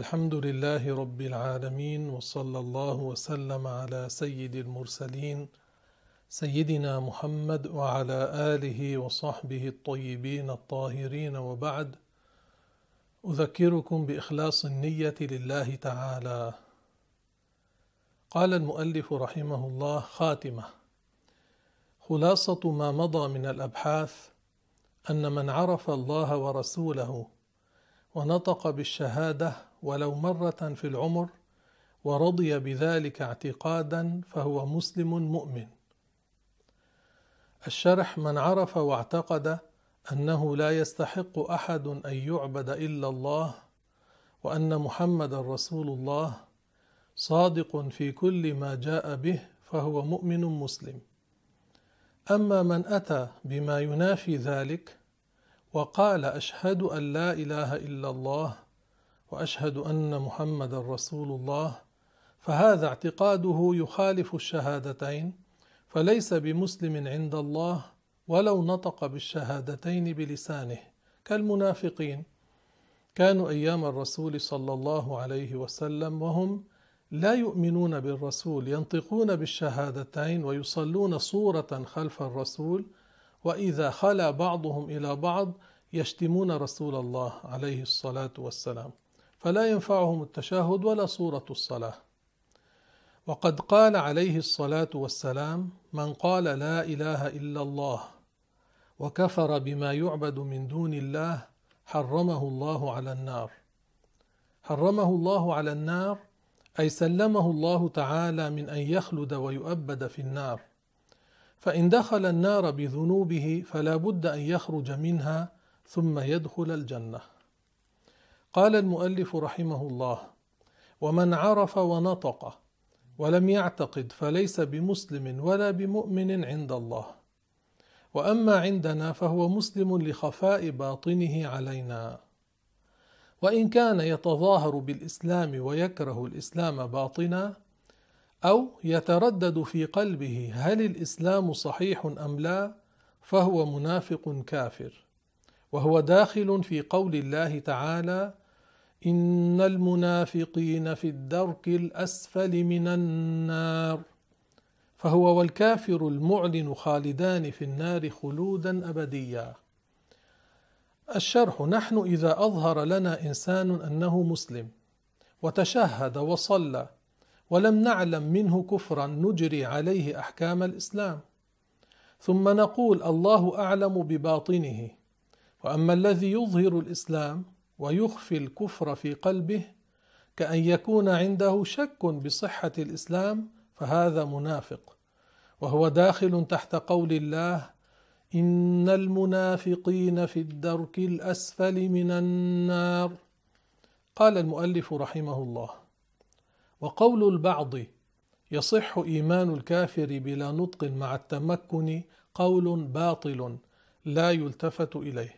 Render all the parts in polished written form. الحمد لله رب العالمين، وصلى الله وسلم على سيد المرسلين سيدنا محمد وعلى آله وصحبه الطيبين الطاهرين، وبعد. أذكركم بإخلاص النية لله تعالى. قال المؤلف رحمه الله: خاتمة. خلاصة ما مضى من الأبحاث أن من عرف الله ورسوله ونطق بالشهادة ولو مرة في العمر ورضي بذلك اعتقادا فهو مسلم مؤمن. الشرح: من عرف واعتقد أنه لا يستحق أحد أن يعبد إلا الله، وأن محمد رسول الله صادق في كل ما جاء به، فهو مؤمن مسلم. أما من أتى بما ينافي ذلك وقال أشهد أن لا إله إلا الله وأشهد أن محمد رسول الله، فهذا اعتقاده يخالف الشهادتين، فليس بمسلم عند الله ولو نطق بالشهادتين بلسانه، كالمنافقين كانوا أيام الرسول صلى الله عليه وسلم وهم لا يؤمنون بالرسول، ينطقون بالشهادتين ويصلون صورة خلف الرسول، وإذا خلا بعضهم إلى بعض يشتمون رسول الله عليه الصلاة والسلام، فلا ينفعهم التشهد ولا صورة الصلاة. وقد قال عليه الصلاة والسلام: من قال لا إله إلا الله وكفر بما يعبد من دون الله حرمه الله على النار، أي سلمه الله تعالى من أن يخلد ويؤبد في النار، فإن دخل النار بذنوبه فلا بد أن يخرج منها ثم يدخل الجنة. قال المؤلف رحمه الله: ومن عرف ونطق ولم يعتقد فليس بمسلم ولا بمؤمن عند الله. وأما عندنا فهو مسلم لخفاء باطنه علينا، وإن كان يتظاهر بالإسلام ويكره الإسلام باطنا، أو يتردد في قلبه هل الإسلام صحيح أم لا، فهو منافق كافر، وهو داخل في قول الله تعالى: إن المنافقين في الدرك الأسفل من النار، فهو والكافر المعلن خالدان في النار خلودا أبديا. الشرح: نحن إذا أظهر لنا إنسان أنه مسلم وتشهد وصلى ولم نعلم منه كفرا نجري عليه أحكام الإسلام، ثم نقول: الله أعلم بباطنه، وأما الذي يظهر الإسلام ويخفي الكفر في قلبه كأن يكون عنده شك بصحة الإسلام، فهذا منافق، وهو داخل تحت قول الله: إن المنافقين في الدرك الأسفل من النار. قال المؤلف رحمه الله: وقول البعض يصح إيمان الكافر بلا نطق مع التمكن قول باطل لا يلتفت إليه.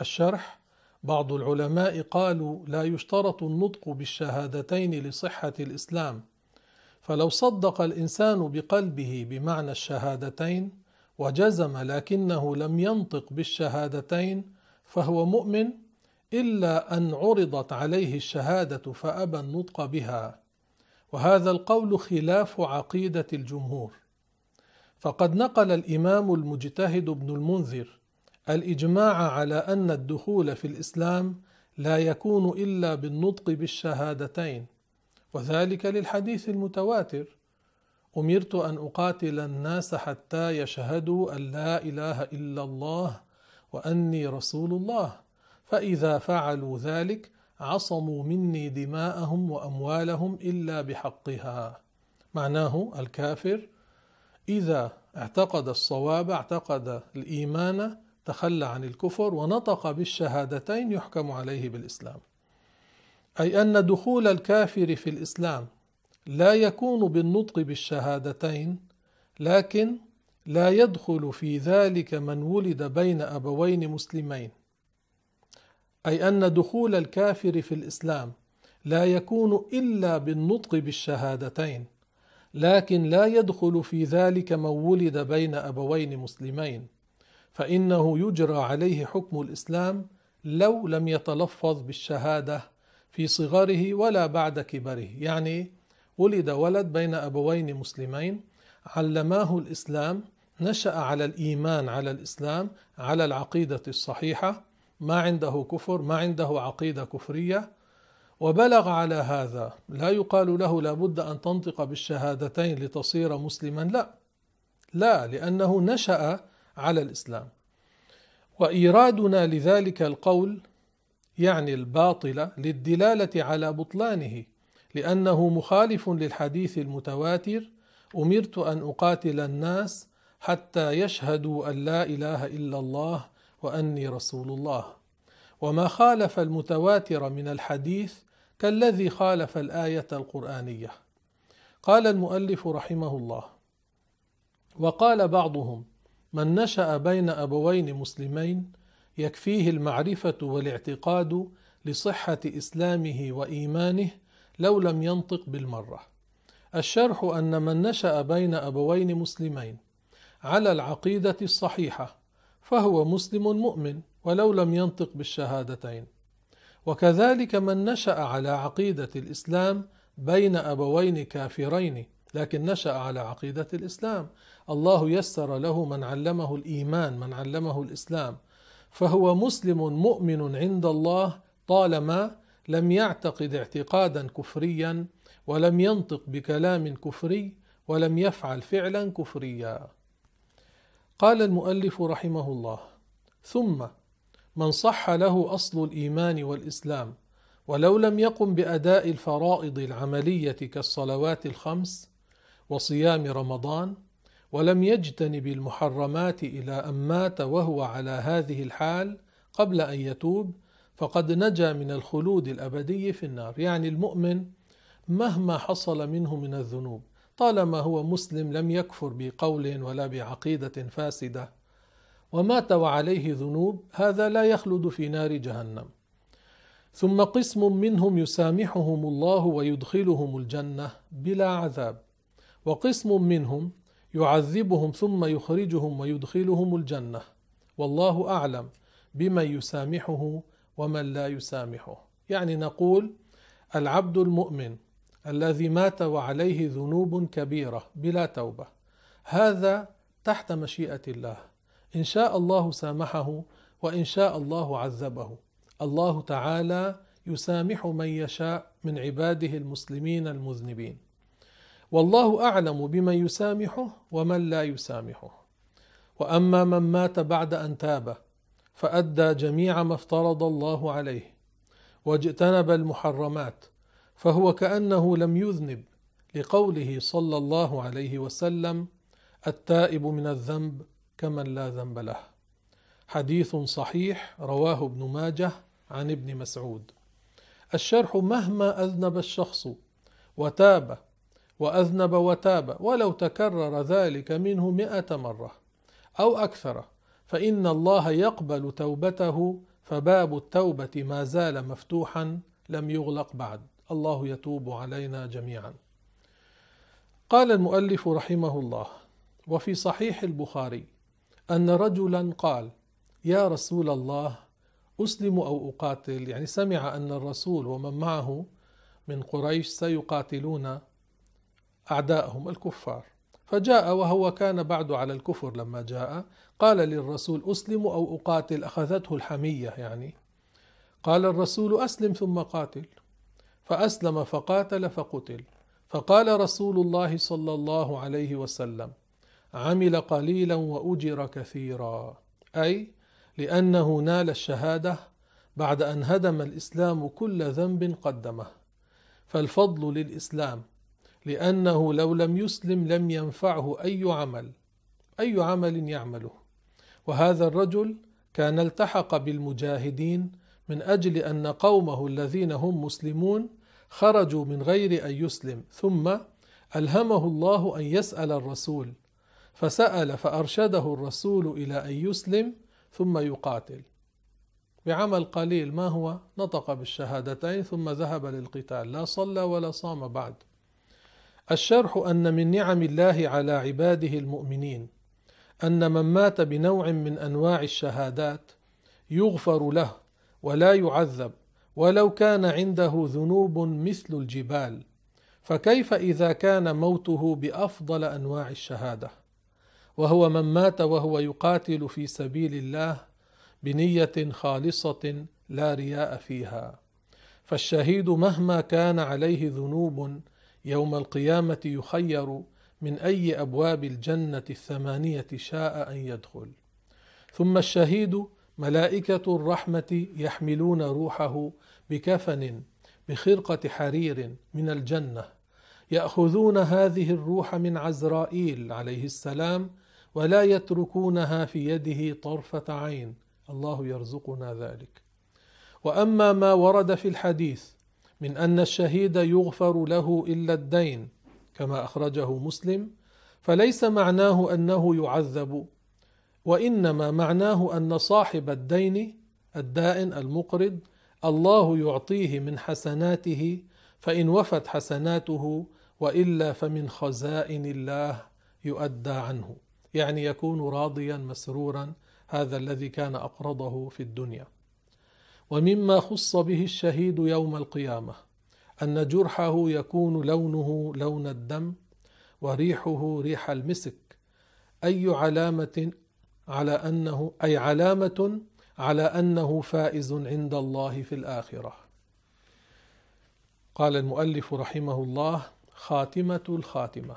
الشرح: بعض العلماء قالوا لا يشترط النطق بالشهادتين لصحة الإسلام، فلو صدق الإنسان بقلبه بمعنى الشهادتين وجزم لكنه لم ينطق بالشهادتين فهو مؤمن، إلا أن عرضت عليه الشهادة فأبى النطق بها، وهذا القول خلاف عقيدة الجمهور. فقد نقل الإمام المجتهد ابن المنذر الإجماع على أن الدخول في الإسلام لا يكون إلا بالنطق بالشهادتين، وذلك للحديث المتواتر: أمرت أن أقاتل الناس حتى يشهدوا أن لا إله إلا الله وأني رسول الله، فإذا فعلوا ذلك عصموا مني دماءهم وأموالهم إلا بحقها. معناه: الكافر إذا اعتقد الصواب، اعتقد الإيمان، تخلى عن الكفر ونطق بالشهادتين، يحكم عليه بالإسلام، أي أن دخول الكافر في الإسلام لا يكون بالنطق بالشهادتين، لكن لا يدخل في ذلك من ولد بين أبوين مسلمين، أي أن دخول الكافر في الإسلام لا يكون إلا بالنطق بالشهادتين، لكن لا يدخل في ذلك من ولد بين أبوين مسلمين، فإنه يجرى عليه حكم الإسلام لو لم يتلفظ بالشهادة، في صغره ولا بعد كبره، يعني ولد ولد بين أبوين مسلمين علماه الإسلام، نشأ على الإيمان، على الإسلام، على العقيدة الصحيحة، ما عنده كفر، ما عنده عقيدة كفرية، وبلغ على هذا. لا يقال له لابد أن تنطق بالشهادتين لتصير مسلما، لا لا، لأنه نشأ على الإسلام. وإيرادنا لذلك القول يعني الباطلة للدلالة على بطلانه، لأنه مخالف للحديث المتواتر: أمرت أن أقاتل الناس حتى يشهدوا أن لا إله إلا الله وأني رسول الله. وما خالف المتواتر من الحديث كالذي خالف الآية القرآنية. قال المؤلف رحمه الله: وقال بعضهم: من نشأ بين أبوين مسلمين يكفيه المعرفة والاعتقاد لصحة إسلامه وإيمانه لو لم ينطق بالمرة. الشرح أن من نشأ بين أبوين مسلمين على العقيدة الصحيحة فهو مسلم مؤمن ولو لم ينطق بالشهادتين، وكذلك من نشأ على عقيدة الإسلام بين أبوين كافرين لكن نشأ على عقيدة الإسلام، الله يسر له من علمه الإيمان، من علمه الإسلام، فهو مسلم مؤمن عند الله طالما لم يعتقد اعتقادا كفريا ولم ينطق بكلام كفري ولم يفعل فعلا كفريا. قال المؤلف رحمه الله: ثم من صح له أصل الإيمان والإسلام ولو لم يقم بأداء الفرائض العملية كالصلوات الخمس وصيام رمضان، ولم يجتنب المحرمات إلى أن مات وهو على هذه الحال قبل أن يتوب، فقد نجا من الخلود الأبدي في النار. يعني المؤمن مهما حصل منه من الذنوب طالما هو مسلم لم يكفر بقول ولا بعقيدة فاسدة ومات وعليه ذنوب، هذا لا يخلد في نار جهنم. ثم قسم منهم يسامحهم الله ويدخلهم الجنة بلا عذاب، وقسم منهم يعذبهم ثم يخرجهم ويدخلهم الجنة، والله أعلم بمن يسامحه ومن لا يسامحه. يعني نقول العبد المؤمن الذي مات وعليه ذنوب كبيرة بلا توبة، هذا تحت مشيئة الله، إن شاء الله سامحه وإن شاء الله عذبه. الله تعالى يسامح من يشاء من عباده المسلمين المذنبين، والله أعلم بمن يسامحه ومن لا يسامحه. وأما من مات بعد أن تاب فأدى جميع ما افترض الله عليه واجتنب المحرمات فهو كأنه لم يذنب، لقوله صلى الله عليه وسلم: التائب من الذنب كمن لا ذنب له. حديث صحيح رواه ابن ماجه عن ابن مسعود. الشرح: مهما أذنب الشخص وتاب وأذنب وتاب ولو تكرر ذلك منه 100 مرة أو أكثر، فإن الله يقبل توبته، فباب التوبة ما زال مفتوحا لم يغلق بعد. الله يتوب علينا جميعا. قال المؤلف رحمه الله: وفي صحيح البخاري أن رجلا قال: يا رسول الله، أسلم أو أقاتل؟ يعني سمع أن الرسول ومن معه من قريش سيقاتلون أعداءهم الكفار، فجاء وهو كان بعد على الكفر، لما جاء قال للرسول: أسلم أو أقاتل؟ أخذته الحمية يعني. قال الرسول: أسلم ثم قاتل. فأسلم فقاتل فقتل. فقال رسول الله صلى الله عليه وسلم: عمل قليلا وأجر كثيرا، أي لأنه نال الشهادة بعد أن هدم الإسلام كل ذنب قدمه، فالفضل للإسلام، لأنه لو لم يسلم لم ينفعه أي عمل يعمله. وهذا الرجل كان التحق بالمجاهدين من أجل أن قومه الذين هم مسلمون خرجوا من غير أن يسلم، ثم ألهمه الله أن يسأل الرسول فسأل، فأرشده الرسول إلى أن يسلم ثم يقاتل بعمل قليل. ما هو؟ نطق بالشهادتين ثم ذهب للقتال، لا صلى ولا صام بعد. الشرح: أن من نعم الله على عباده المؤمنين أن من مات بنوع من أنواع الشهادات يغفر له ولا يعذب، ولو كان عنده ذنوب مثل الجبال، فكيف إذا كان موته بأفضل أنواع الشهادة، وهو من مات وهو يقاتل في سبيل الله بنية خالصة لا رياء فيها؟ فالشهيد مهما كان عليه ذنوب يوم القيامة يخير من أي أبواب الجنة 8 شاء أن يدخل. ثم الشهيد ملائكة الرحمة يحملون روحه بكفن بخرقة حرير من الجنة، يأخذون هذه الروح من عزرائيل عليه السلام ولا يتركونها في يده طرفة عين، الله يرزقنا ذلك. وأما ما ورد في الحديث من أن الشهيد يغفر له إلا الدين كما أخرجه مسلم، فليس معناه أنه يعذب، وإنما معناه أن صاحب الدين الدائن المقرض الله يعطيه من حسناته، فإن وفت حسناته وإلا فمن خزائن الله يؤدى عنه، يعني يكون راضيا مسرورا هذا الذي كان أقرضه في الدنيا. ومما خص به الشهيد يوم القيامة أن جرحه يكون لونه لون الدم وريحه ريح المسك، أي علامة على أنه فائز عند الله في الآخرة. قال المؤلف رحمه الله: خاتمة الخاتمة،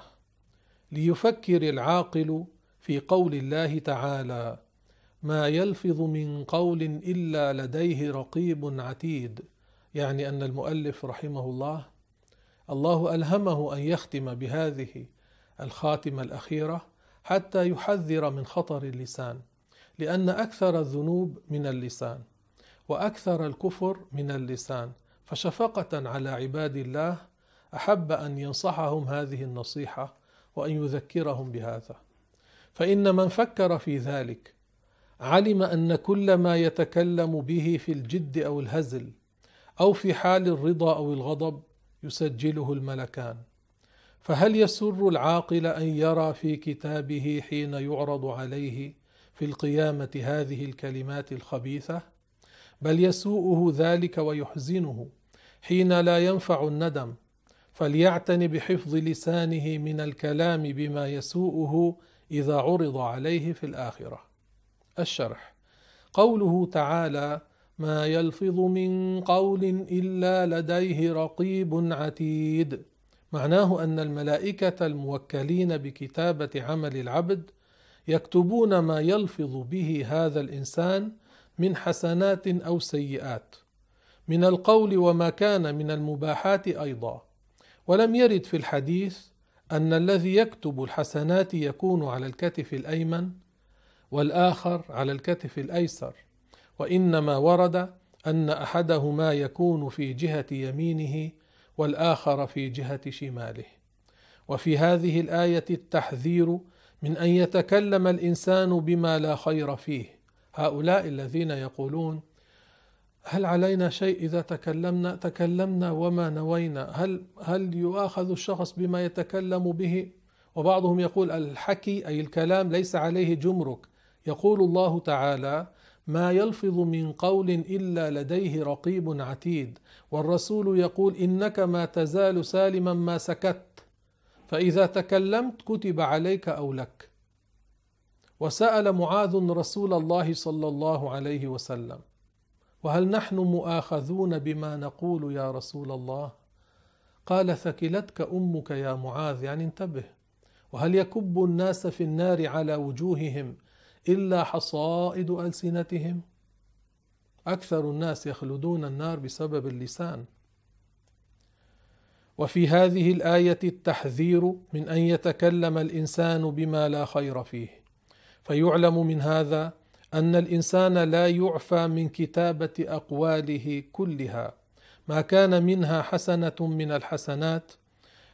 ليفكر العاقل في قول الله تعالى: ما يلفظ من قول إلا لديه رقيب عتيد، يعني أن المؤلف رحمه الله ألهمه أن يختم بهذه الخاتمة الأخيرة حتى يحذر من خطر اللسان، لأن أكثر الذنوب من اللسان وأكثر الكفر من اللسان، فشفقة على عباد الله أحب أن ينصحهم هذه النصيحة وأن يذكرهم بهذا. فإن من فكر في ذلك علم أن كل ما يتكلم به في الجد أو الهزل أو في حال الرضا أو الغضب يسجله الملكان. فهل يسر العاقل أن يرى في كتابه حين يعرض عليه في القيامة هذه الكلمات الخبيثة؟ بل يسوءه ذلك ويحزنه حين لا ينفع الندم، فليعتني بحفظ لسانه من الكلام بما يسوءه إذا عرض عليه في الآخرة. الشرح: قوله تعالى: ما يلفظ من قول إلا لديه رقيب عتيد، معناه أن الملائكة الموكلين بكتابة عمل العبد يكتبون ما يلفظ به هذا الإنسان من حسنات أو سيئات، من القول وما كان من المباحات أيضا. ولم يرد في الحديث أن الذي يكتب الحسنات يكون على الكتف الأيمن والآخر على الكتف الأيسر، وإنما ورد أن أحدهما يكون في جهة يمينه والآخر في جهة شماله. وفي هذه الآية التحذير من أن يتكلم الإنسان بما لا خير فيه، هؤلاء الذين يقولون: هل علينا شيء إذا تكلمنا وما نوينا؟ هل يؤاخذ الشخص بما يتكلم به؟ وبعضهم يقول: الحكي أي الكلام ليس عليه جمرك. يقول الله تعالى: ما يلفظ من قول إلا لديه رقيب عتيد، والرسول يقول: إنك ما تزال سالما ما سكت، فإذا تكلمت كتب عليك أو لك. وسأل معاذ رسول الله صلى الله عليه وسلم: وهل نحن مؤاخذون بما نقول يا رسول الله؟ قال: ثكلتك أمك يا معاذ، يعني انتبه. وهل يكب الناس في النار على وجوههم إلا حصائد ألسنتهم؟ أكثر الناس يخلدون النار بسبب اللسان. وفي هذه الآية التحذير من أن يتكلم الإنسان بما لا خير فيه، فيعلم من هذا أن الإنسان لا يعفى من كتابة أقواله كلها، ما كان منها حسنة من الحسنات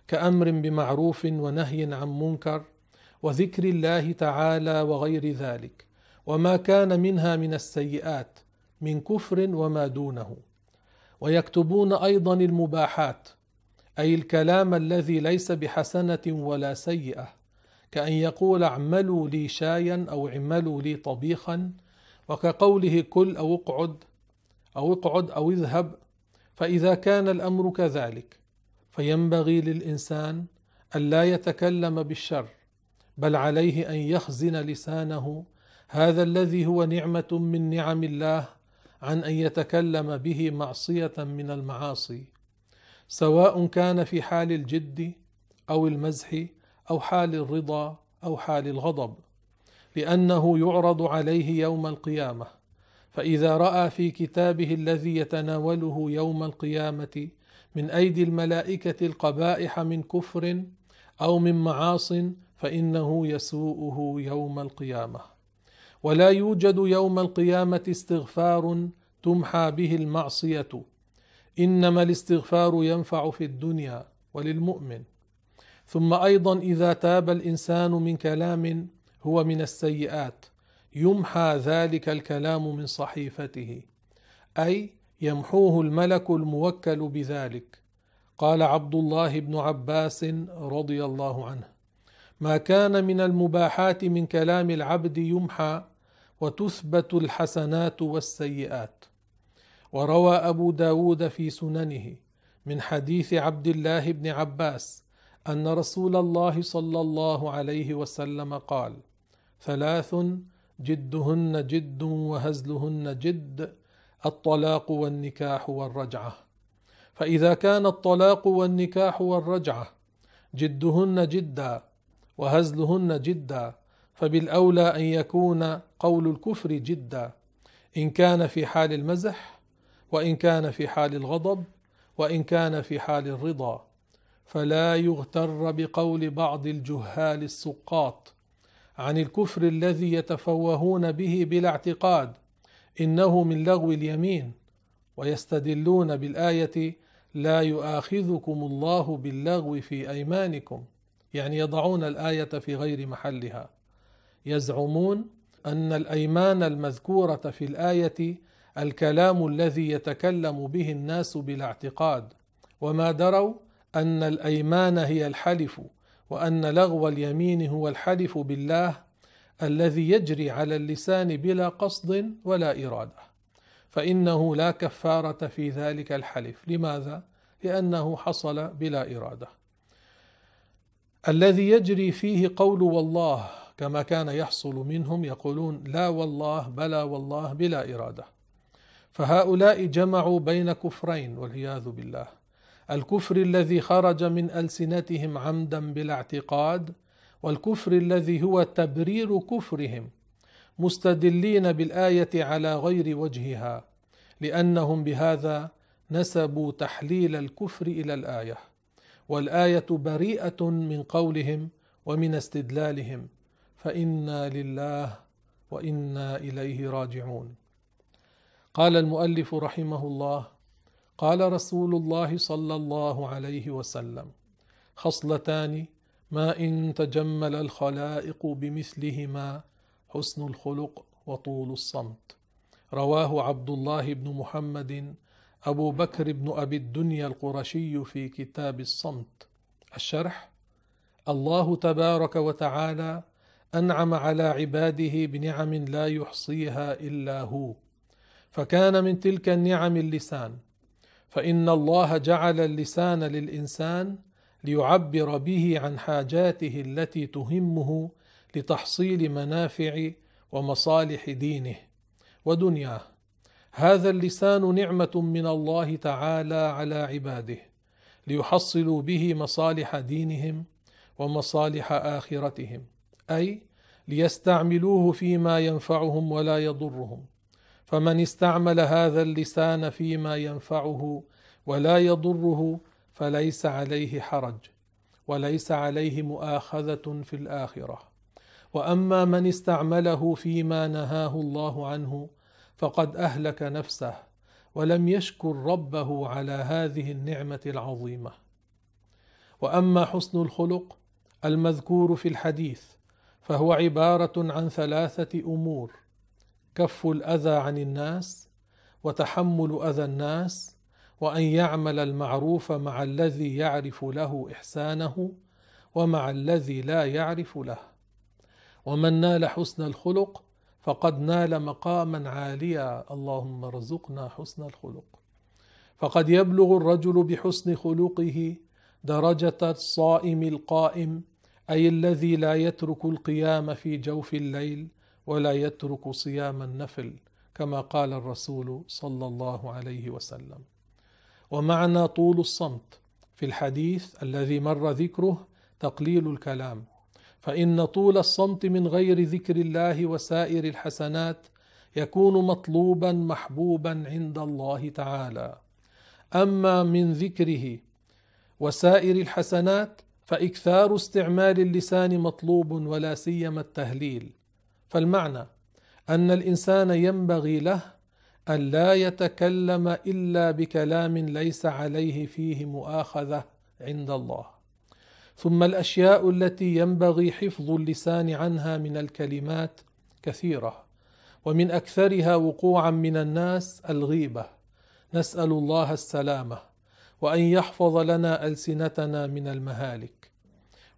كأمر بمعروف ونهي عن منكر وذكر الله تعالى وغير ذلك، وما كان منها من السيئات من كفر وما دونه. ويكتبون أيضا المباحات، أي الكلام الذي ليس بحسنة ولا سيئة، كأن يقول: اعملوا لي شايا أو اعملوا لي طبيخا، وكقوله: كل أو اقعد أو اذهب فإذا كان الأمر كذلك فينبغي للإنسان ألا يتكلم بالشر، بل عليه أن يخزن لسانه، هذا الذي هو نعمة من نعم الله، عن أن يتكلم به معصية من المعاصي، سواء كان في حال الجد أو المزح أو حال الرضا أو حال الغضب، لأنه يعرض عليه يوم القيامة، فإذا رأى في كتابه الذي يتناوله يوم القيامة من أيدي الملائكة القبائح من كفر أو من معاصٍ فإنه يسوءه يوم القيامة، ولا يوجد يوم القيامة استغفار تمحى به المعصية، إنما الاستغفار ينفع في الدنيا وللمؤمن. ثم أيضا إذا تاب الإنسان من كلام هو من السيئات يمحى ذلك الكلام من صحيفته، أي يمحوه الملك الموكل بذلك. قال عبد الله بن عباس رضي الله عنه: ما كان من المباحات من كلام العبد يمحى، وتثبت الحسنات والسيئات. وروى أبو داود في سننه من حديث عبد الله بن عباس أن رسول الله صلى الله عليه وسلم قال: ثلاث جدهن جد وهزلهن جد، الطلاق والنكاح والرجعة. فإذا كان الطلاق والنكاح والرجعة جدهن جدا وهزلهن جدا، فبالأولى أن يكون قول الكفر جدا، إن كان في حال المزح، وإن كان في حال الغضب، وإن كان في حال الرضا، فلا يغتر بقول بعض الجهال السقاط عن الكفر الذي يتفوهون به بلا اعتقاد إنه من لغو اليمين، ويستدلون بالآية: لا يؤاخذكم الله باللغو في أيمانكم، يعني يضعون الآية في غير محلها، يزعمون أن الأيمان المذكورة في الآية الكلام الذي يتكلم به الناس بلا اعتقاد، وما دروا أن الأيمان هي الحلف، وأن لغو اليمين هو الحلف بالله الذي يجري على اللسان بلا قصد ولا إرادة، فإنه لا كفارة في ذلك الحلف. لماذا؟ لأنه حصل بلا إرادة. الذي يجري فيه قول والله كما كان يحصل منهم، يقولون لا والله، بلا والله، بلا إرادة. فهؤلاء جمعوا بين كفرين والعياذ بالله: الكفر الذي خرج من ألسنتهم عمدا بلا اعتقاد، والكفر الذي هو تبرير كفرهم، مستدلين بالآية على غير وجهها، لأنهم بهذا نسبوا تحليل الكفر إلى الآية، والآية بريئة من قولهم ومن استدلالهم، فإنا لله وإنا إليه راجعون. قال المؤلف رحمه الله: قال رسول الله صلى الله عليه وسلم: خصلتان ما إن تجمل الخلائق بمثلهما حسن الخلق وطول الصمت. رواه عبد الله بن محمد أبو بكر بن أبي الدنيا القرشي في كتاب الصمت. الشرح: الله تبارك وتعالى أنعم على عباده بنعم لا يحصيها إلا هو، فكان من تلك النعم اللسان، فإن الله جعل اللسان للإنسان ليعبر به عن حاجاته التي تهمه لتحصيل منافع ومصالح دينه ودنياه. هذا اللسان نعمة من الله تعالى على عباده ليحصلوا به مصالح دينهم ومصالح آخرتهم، أي ليستعملوه فيما ينفعهم ولا يضرهم. فمن استعمل هذا اللسان فيما ينفعه ولا يضره فليس عليه حرج، وليس عليه مؤاخذة في الآخرة. وأما من استعمله فيما نهاه الله عنه فقد أهلك نفسه ولم يشكر ربه على هذه النعمة العظيمة. وأما حسن الخلق المذكور في الحديث فهو عبارة عن ثلاثة أمور: كف الأذى عن الناس، وتحمل أذى الناس، وأن يعمل المعروف مع الذي يعرف له إحسانه ومع الذي لا يعرف له. ومن نال حسن الخلق فقد نال مقاما عاليا، اللهم ارزقنا حسن الخلق. فقد يبلغ الرجل بحسن خلقه درجة الصائم القائم، أي الذي لا يترك القيام في جوف الليل ولا يترك صيام النفل، كما قال الرسول صلى الله عليه وسلم. ومعنى طول الصمت في الحديث الذي مر ذكره تقليل الكلام، فإن طول الصمت من غير ذكر الله وسائر الحسنات يكون مطلوبا محبوبا عند الله تعالى. أما من ذكره وسائر الحسنات فإكثار استعمال اللسان مطلوب، ولا سيما التهليل. فالمعنى أن الإنسان ينبغي له أن لا يتكلم إلا بكلام ليس عليه فيه مؤاخذة عند الله. ثم الأشياء التي ينبغي حفظ اللسان عنها من الكلمات كثيرة، ومن أكثرها وقوعا من الناس الغيبة، نسأل الله السلامة وأن يحفظ لنا ألسنتنا من المهالك.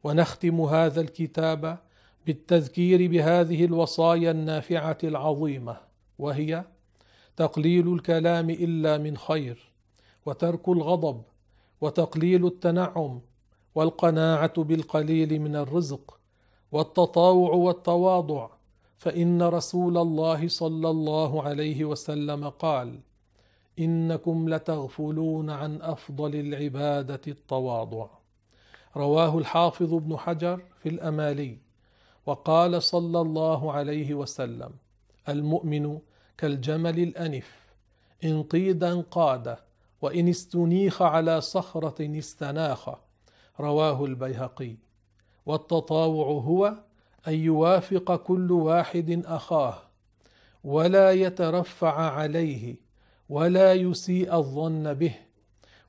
ونختم هذا الكتاب بالتذكير بهذه الوصايا النافعة العظيمة، وهي تقليل الكلام إلا من خير، وترك الغضب، وتقليل التنعم، والقناعة بالقليل من الرزق، والتطاوع والتواضع، فإن رسول الله صلى الله عليه وسلم قال: إنكم لتغفلون عن أفضل العبادة التواضع. رواه الحافظ ابن حجر في الأمالي. وقال صلى الله عليه وسلم: المؤمن كالجمل الأنف، إن قيد انقاد، وإن استنيخ على صخرة استناخ. رواه البيهقي. والتطاوع هو أن يوافق كل واحد أخاه، ولا يترفع عليه، ولا يسيء الظن به،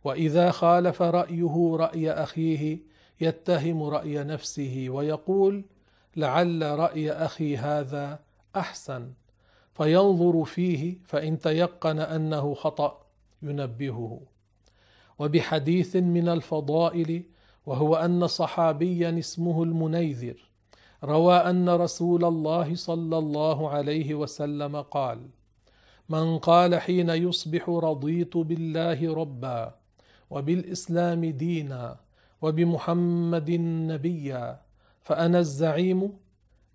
وإذا خالف رأيه رأي أخيه يتهم رأي نفسه ويقول: لعل رأي أخي هذا أحسن، فينظر فيه، فإن تيقن أنه خطأ ينبهه. وبحديث من الفضائل، وهو أن صحابيا اسمه المنيذر روى أن رسول الله صلى الله عليه وسلم قال: من قال حين يصبح رضيت بالله ربا، وبالإسلام دينا، وبمحمد نبيا، فأنا الزعيم،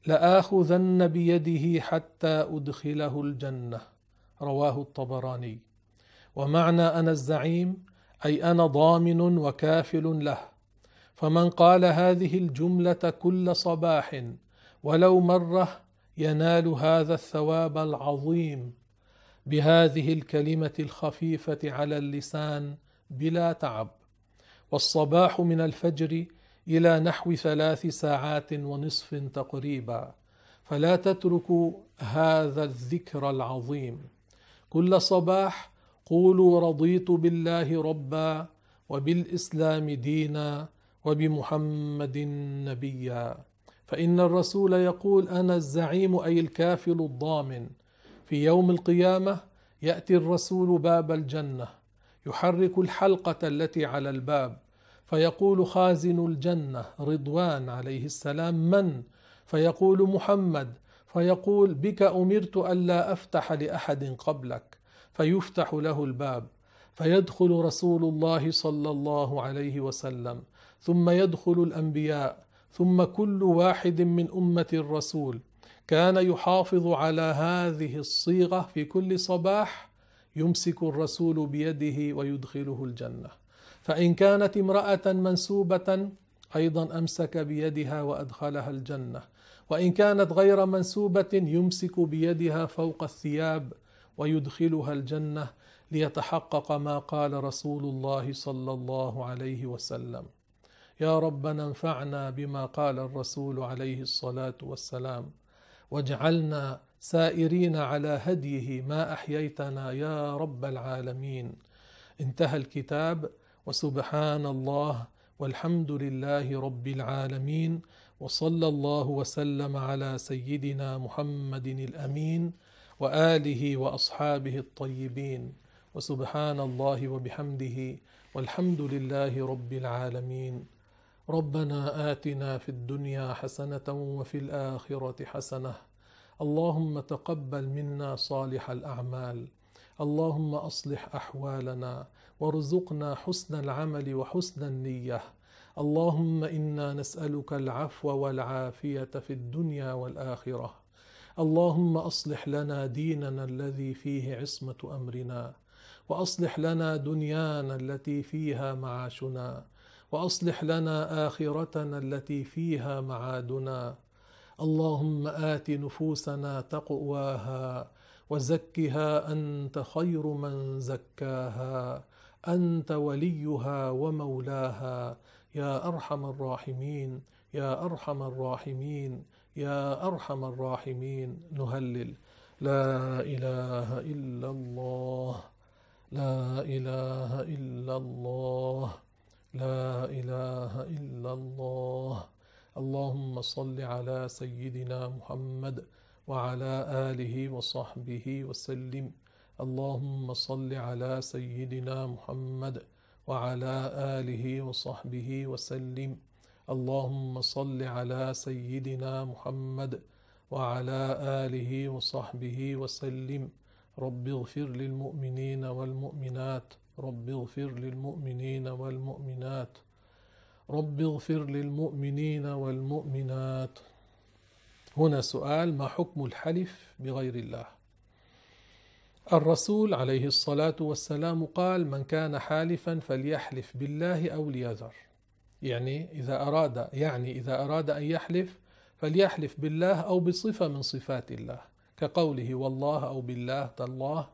لآخذن بيده حتى أدخله الجنة. رواه الطبراني. ومعنى أنا الزعيم أي أنا ضامن وكافل له، فمن قال هذه الجملة كل صباح ولو مرة ينال هذا الثواب العظيم بهذه الكلمة الخفيفة على اللسان بلا تعب. والصباح من الفجر إلى نحو 3 ساعات ونصف تقريبا، فلا تتركوا هذا الذكر العظيم. كل صباح قولوا: رضيت بالله ربا، وبالإسلام دينا، وبمحمد نبيا، فإن الرسول يقول: أنا الزعيم، أي الكافل الضامن. في يوم القيامة يأتي الرسول باب الجنة، يحرك الحلقة التي على الباب، فيقول خازن الجنة رضوان عليه السلام: من؟ فيقول: محمد. فيقول: بك أمرت ألا أفتح لأحد قبلك، فيفتح له الباب، فيدخل رسول الله صلى الله عليه وسلم، ثم يدخل الأنبياء، ثم كل واحد من أمة الرسول كان يحافظ على هذه الصيغة في كل صباح، يمسك الرسول بيده ويدخله الجنة. فإن كانت امرأة منسوبة أيضا أمسك بيدها وأدخلها الجنة، وإن كانت غير منسوبة يمسك بيدها فوق الثياب ويدخلها الجنة، ليتحقق ما قال رسول الله صلى الله عليه وسلم. يا ربنا انفعنا بما قال الرسول عليه الصلاة والسلام، واجعلنا سائرين على هديه ما أحييتنا يا رب العالمين. انتهى الكتاب. وسبحان الله والحمد لله رب العالمين، وصلى الله وسلم على سيدنا محمد الأمين وآله وأصحابه الطيبين، وسبحان الله وبحمده، والحمد لله رب العالمين. ربنا آتنا في الدنيا حسنة وفي الآخرة حسنة، اللهم تقبل منا صالح الأعمال، اللهم أصلح أحوالنا وارزقنا حسن العمل وحسن النية. اللهم إنا نسألك العفو والعافية في الدنيا والآخرة. اللهم أصلح لنا ديننا الذي فيه عصمة أمرنا، وأصلح لنا دنيانا التي فيها معاشنا، وأصلح لنا آخرتنا التي فيها معادنا. اللهم آت نفوسنا تقواها وزكها أنت خير من زكاها، أنت وليها ومولاها، يا أرحم الراحمين يا أرحم الراحمين يا أرحم الراحمين. نهلل: لا إله إلا الله، لا إله إلا الله، لا إله إلا الله. اللهم صل على سيدنا محمد وعلى آله وصحبه وسلم. اللهم صل على سيدنا محمد وعلى آله وصحبه وسلم. اللهم صل على سيدنا محمد وعلى آله وصحبه وسلم. رب اغفر للمؤمنين والمؤمنات، رب اغفر للمؤمنين والمؤمنات، رب اغفر للمؤمنين والمؤمنات. هنا سؤال: ما حكم الحلف بغير الله؟ الرسول عليه الصلاة والسلام قال: من كان حالفا فليحلف بالله أو ليذر. يعني إذا أراد أن يحلف فليحلف بالله أو بصفة من صفات الله، كقوله والله أو بالله تالله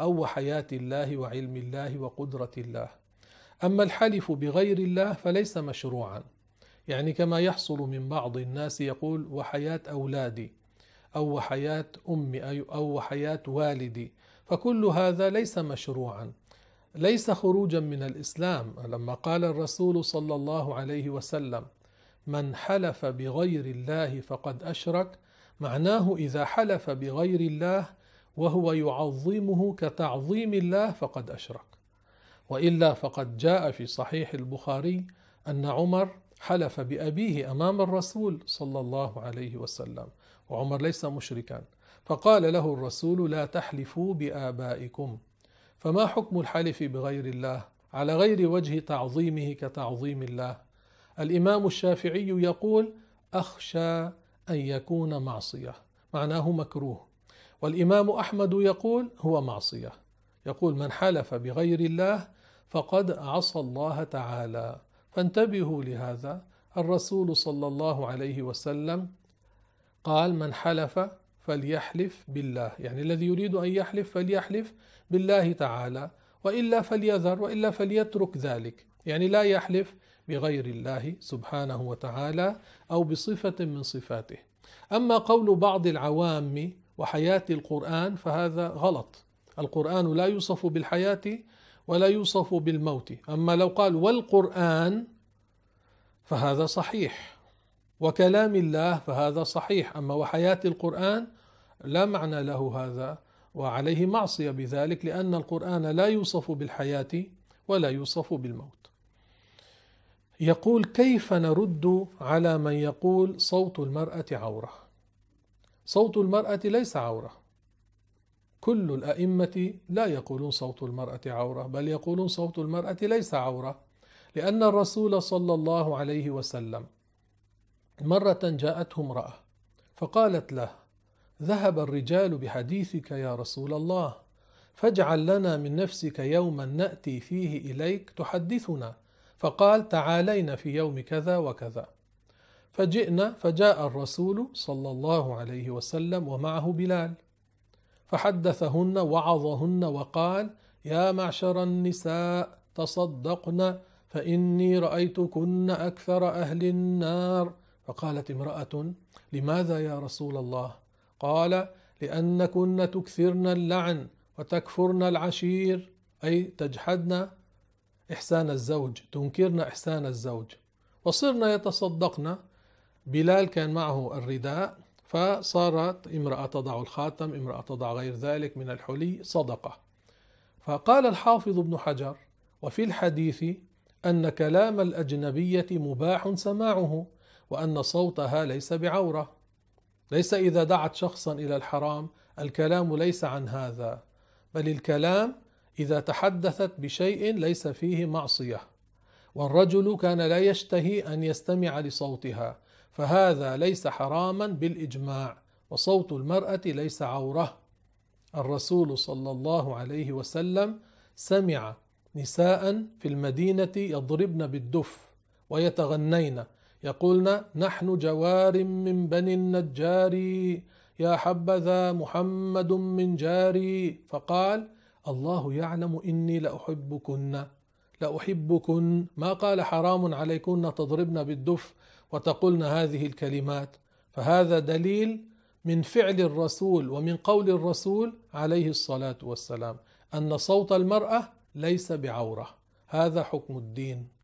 أو وحياة الله وعلم الله وقدرة الله. أما الحلف بغير الله فليس مشروعا، يعني كما يحصل من بعض الناس يقول وحياة أولادي أو وحياة أمي أو وحياة والدي، فكل هذا ليس مشروعا، ليس خروجا من الإسلام، لما قال الرسول صلى الله عليه وسلم: من حلف بغير الله فقد أشرك، معناه إذا حلف بغير الله وهو يعظمه كتعظيم الله فقد أشرك. وإلا فقد جاء في صحيح البخاري أن عمر حلف بأبيه أمام الرسول صلى الله عليه وسلم، وعمر ليس مشركا، فقال له الرسول: لا تحلفوا بآبائكم. فما حكم الحلف بغير الله على غير وجه تعظيمه كتعظيم الله؟ الإمام الشافعي يقول: أخشى أن يكون معصية، معناه مكروه. والإمام أحمد يقول: هو معصية، يقول: من حلف بغير الله فقد عصى الله تعالى. فانتبهوا لهذا، الرسول صلى الله عليه وسلم قال: من حلف فليحلف بالله، يعني الذي يريد أن يحلف فليحلف بالله تعالى، وإلا فليذر، وإلا فليترك ذلك، يعني لا يحلف بغير الله سبحانه وتعالى أو بصفة من صفاته. أما قول بعض العوام وحياة القرآن فهذا غلط، القرآن لا يوصف بالحياة ولا يوصف بالموت. أما لو قال والقرآن فهذا صحيح، وكلام الله فهذا صحيح، أما وحياة القرآن لا معنى له هذا، وعليه معصية بذلك، لأن القرآن لا يوصف بالحياة ولا يوصف بالموت. يقول: كيف نرد على من يقول صوت المرأة عورة؟ صوت المرأة ليس عورة، كل الأئمة لا يقولون صوت المرأة عورة، بل يقولون صوت المرأة ليس عورة، لأن الرسول صلى الله عليه وسلم مرة جاءته امرأة فقالت له: ذهب الرجال بحديثك يا رسول الله، فاجعل لنا من نفسك يوما نأتي فيه إليك تحدثنا، فقال: تعالين في يوم كذا وكذا، فجئنا، فجاء الرسول صلى الله عليه وسلم ومعه بلال، فحدثهن وعظهن وقال: يا معشر النساء تصدقن، فإني رأيتكن أكثر أهل النار. فقالت امرأة: لماذا يا رسول الله؟ قال: لأنكن تكثرن اللعن وتكفرن العشير، أي تجحدن إحسان الزوج، تنكرن إحسان الزوج، وصرن يتصدقن. بلال كان معه الرداء، فصارت امرأة تضع الخاتم، امرأة تضع غير ذلك من الحلي، صدقة. فقال الحافظ ابن حجر: وفي الحديث أن كلام الأجنبية مباح سماعه، وأن صوتها ليس بعورة، ليس إذا دعت شخصا إلى الحرام الكلام ليس عن هذا، بل الكلام إذا تحدثت بشيء ليس فيه معصية. والرجل كان لا يشتهي أن يستمع لصوتها، فهذا ليس حراما بالإجماع، وصوت المرأة ليس عورة. الرسول صلى الله عليه وسلم سمع نساء في المدينة يضربن بالدف ويتغنين يقولن: نحن جوار من بني النجار، يا حبذا محمد من جاري. فقال: الله يعلم إني لأحبكن. ما قال حرام عليكن تضربن بالدف وتقولن هذه الكلمات، فهذا دليل من فعل الرسول ومن قول الرسول عليه الصلاة والسلام أن صوت المرأة ليس بعورة. هذا حكم الدين.